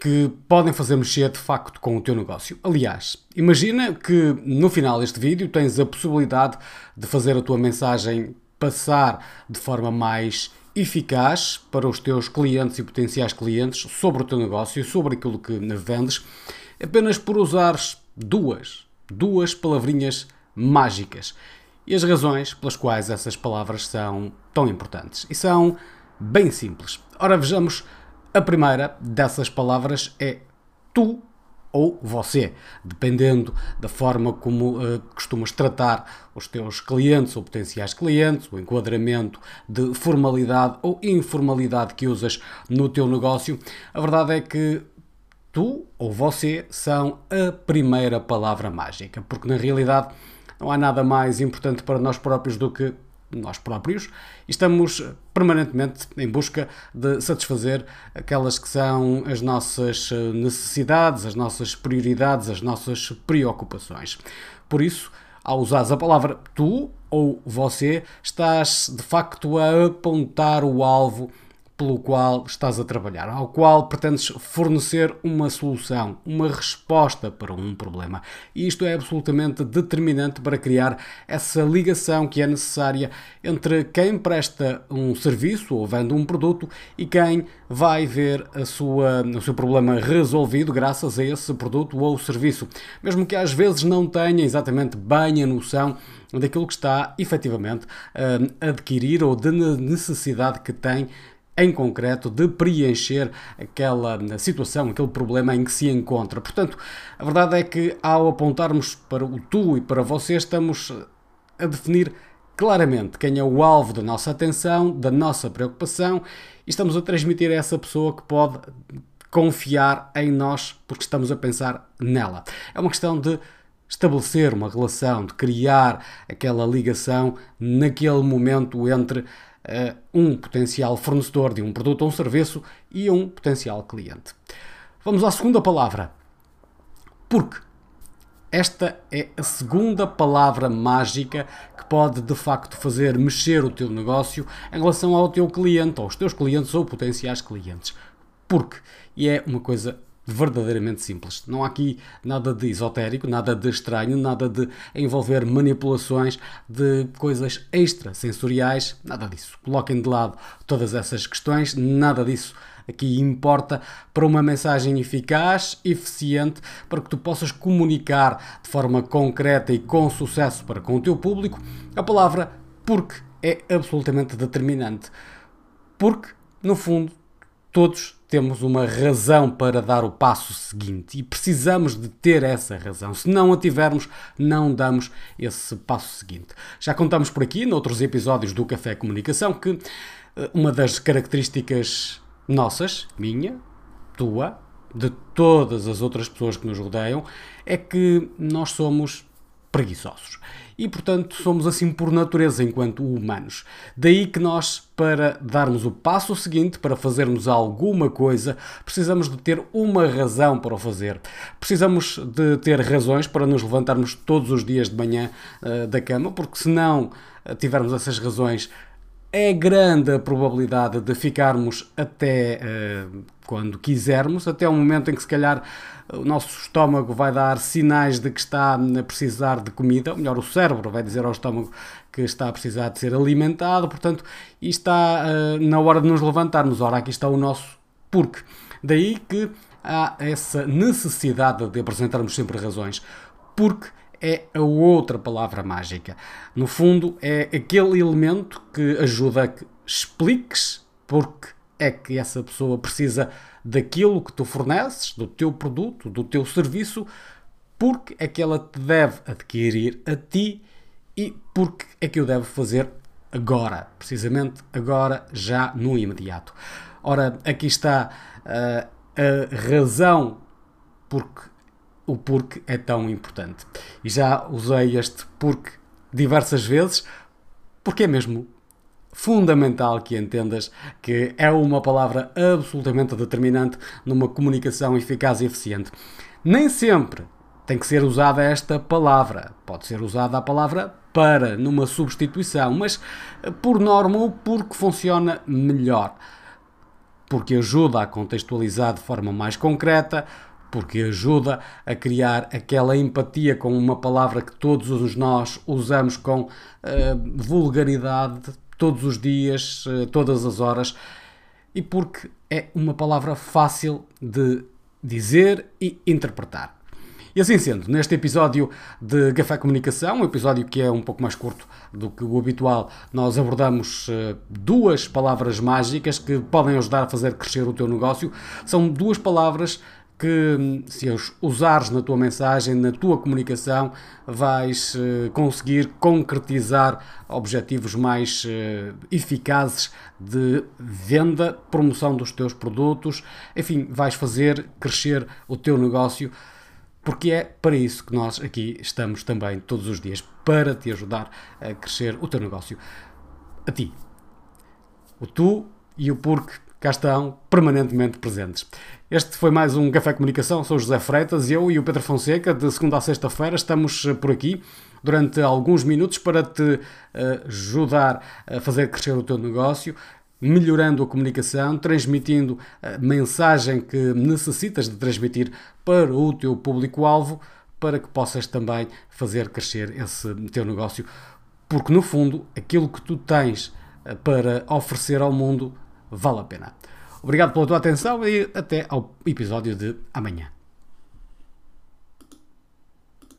que podem fazer mexer de facto com o teu negócio. Aliás, imagina que no final deste vídeo tens a possibilidade de fazer a tua mensagem passar de forma mais eficaz para os teus clientes e potenciais clientes sobre o teu negócio, sobre aquilo que vendes, apenas por usares duas palavrinhas mágicas. E as razões pelas quais essas palavras são tão importantes. E são bem simples. Ora, vejamos, a primeira dessas palavras é tu ou você, dependendo da forma como costumas tratar os teus clientes ou potenciais clientes, o enquadramento de formalidade ou informalidade que usas no teu negócio. A verdade é que tu ou você são a primeira palavra mágica, porque na realidade não há nada mais importante para nós próprios do que nós próprios. Estamos permanentemente em busca de satisfazer aquelas que são as nossas necessidades, as nossas prioridades, as nossas preocupações. Por isso, ao usares a palavra tu ou você, estás de facto a apontar o alvo pelo qual estás a trabalhar, ao qual pretendes fornecer uma solução, uma resposta para um problema. E isto é absolutamente determinante para criar essa ligação que é necessária entre quem presta um serviço ou vende um produto e quem vai ver o seu problema resolvido graças a esse produto ou serviço, mesmo que às vezes não tenha exatamente bem a noção daquilo que está efetivamente a adquirir ou da necessidade que tem em concreto de preencher aquela situação, aquele problema em que se encontra. Portanto, a verdade é que ao apontarmos para o tu e para você, estamos a definir claramente quem é o alvo da nossa atenção, da nossa preocupação, e estamos a transmitir a essa pessoa que pode confiar em nós porque estamos a pensar nela. É uma questão de estabelecer uma relação, de criar aquela ligação naquele momento entre um potencial fornecedor de um produto ou um serviço e um potencial cliente. Vamos à segunda palavra. Porque esta é a segunda palavra mágica que pode de facto fazer mexer o teu negócio em relação ao teu cliente, aos teus clientes ou potenciais clientes. Porque, e é uma coisa verdadeiramente simples. Não há aqui nada de esotérico, nada de estranho, nada de envolver manipulações de coisas extrasensoriais, nada disso. Coloquem de lado todas essas questões, nada disso aqui importa para uma mensagem eficaz, eficiente, para que tu possas comunicar de forma concreta e com sucesso para com o teu público. A palavra porque é absolutamente determinante. Porque, no fundo, todos temos uma razão para dar o passo seguinte e precisamos de ter essa razão. Se não a tivermos, não damos esse passo seguinte. Já contamos por aqui, noutros episódios do Café Comunicação, que uma das características nossas, minha, tua, de todas as outras pessoas que nos rodeiam, é que nós somos preguiçosos. E, portanto, somos assim por natureza enquanto humanos. Daí que nós, para darmos o passo seguinte, para fazermos alguma coisa, precisamos de ter uma razão para o fazer. Precisamos de ter razões para nos levantarmos todos os dias de manhã da cama, porque se não tivermos essas razões, é grande a probabilidade de ficarmos até quando quisermos, até o momento em que se calhar o nosso estômago vai dar sinais de que está a precisar de comida, ou melhor, o cérebro vai dizer ao estômago que está a precisar de ser alimentado, portanto, e está na hora de nos levantarmos. Ora, aqui está o nosso porquê. Daí que há essa necessidade de apresentarmos sempre razões, porque é a outra palavra mágica. No fundo, é aquele elemento que ajuda a que expliques porque é que essa pessoa precisa daquilo que tu forneces, do teu produto, do teu serviço, porque é que ela te deve adquirir a ti e porque é que eu devo fazer agora, precisamente agora, já no imediato. Ora, aqui está a razão porque o porquê é tão importante. E já usei este porquê diversas vezes, porque é mesmo fundamental que entendas que é uma palavra absolutamente determinante numa comunicação eficaz e eficiente. Nem sempre tem que ser usada esta palavra. Pode ser usada a palavra para, numa substituição, mas por norma o porquê funciona melhor. porque ajuda a contextualizar de forma mais concreta, porque ajuda a criar aquela empatia com uma palavra que todos nós usamos com vulgaridade todos os dias, todas as horas, e porque é uma palavra fácil de dizer e interpretar. E assim sendo, neste episódio de Café Comunicação, um episódio que é um pouco mais curto do que o habitual, nós abordamos duas palavras mágicas que podem ajudar a fazer crescer o teu negócio. São duas palavras que, se as usares na tua mensagem, na tua comunicação, vais conseguir concretizar objetivos mais eficazes de venda, promoção dos teus produtos, enfim, vais fazer crescer o teu negócio, porque é para isso que nós aqui estamos também todos os dias, para te ajudar a crescer o teu negócio. A ti. O tu e o porque cá estão permanentemente presentes. Este foi mais um Café Comunicação. Sou José Freitas, eu e o Pedro Fonseca, de segunda a sexta-feira, estamos por aqui durante alguns minutos para te ajudar a fazer crescer o teu negócio, melhorando a comunicação, transmitindo a mensagem que necessitas de transmitir para o teu público-alvo, para que possas também fazer crescer esse teu negócio. Porque, no fundo, aquilo que tu tens para oferecer ao mundo vale a pena. Obrigado pela tua atenção e até ao episódio de amanhã.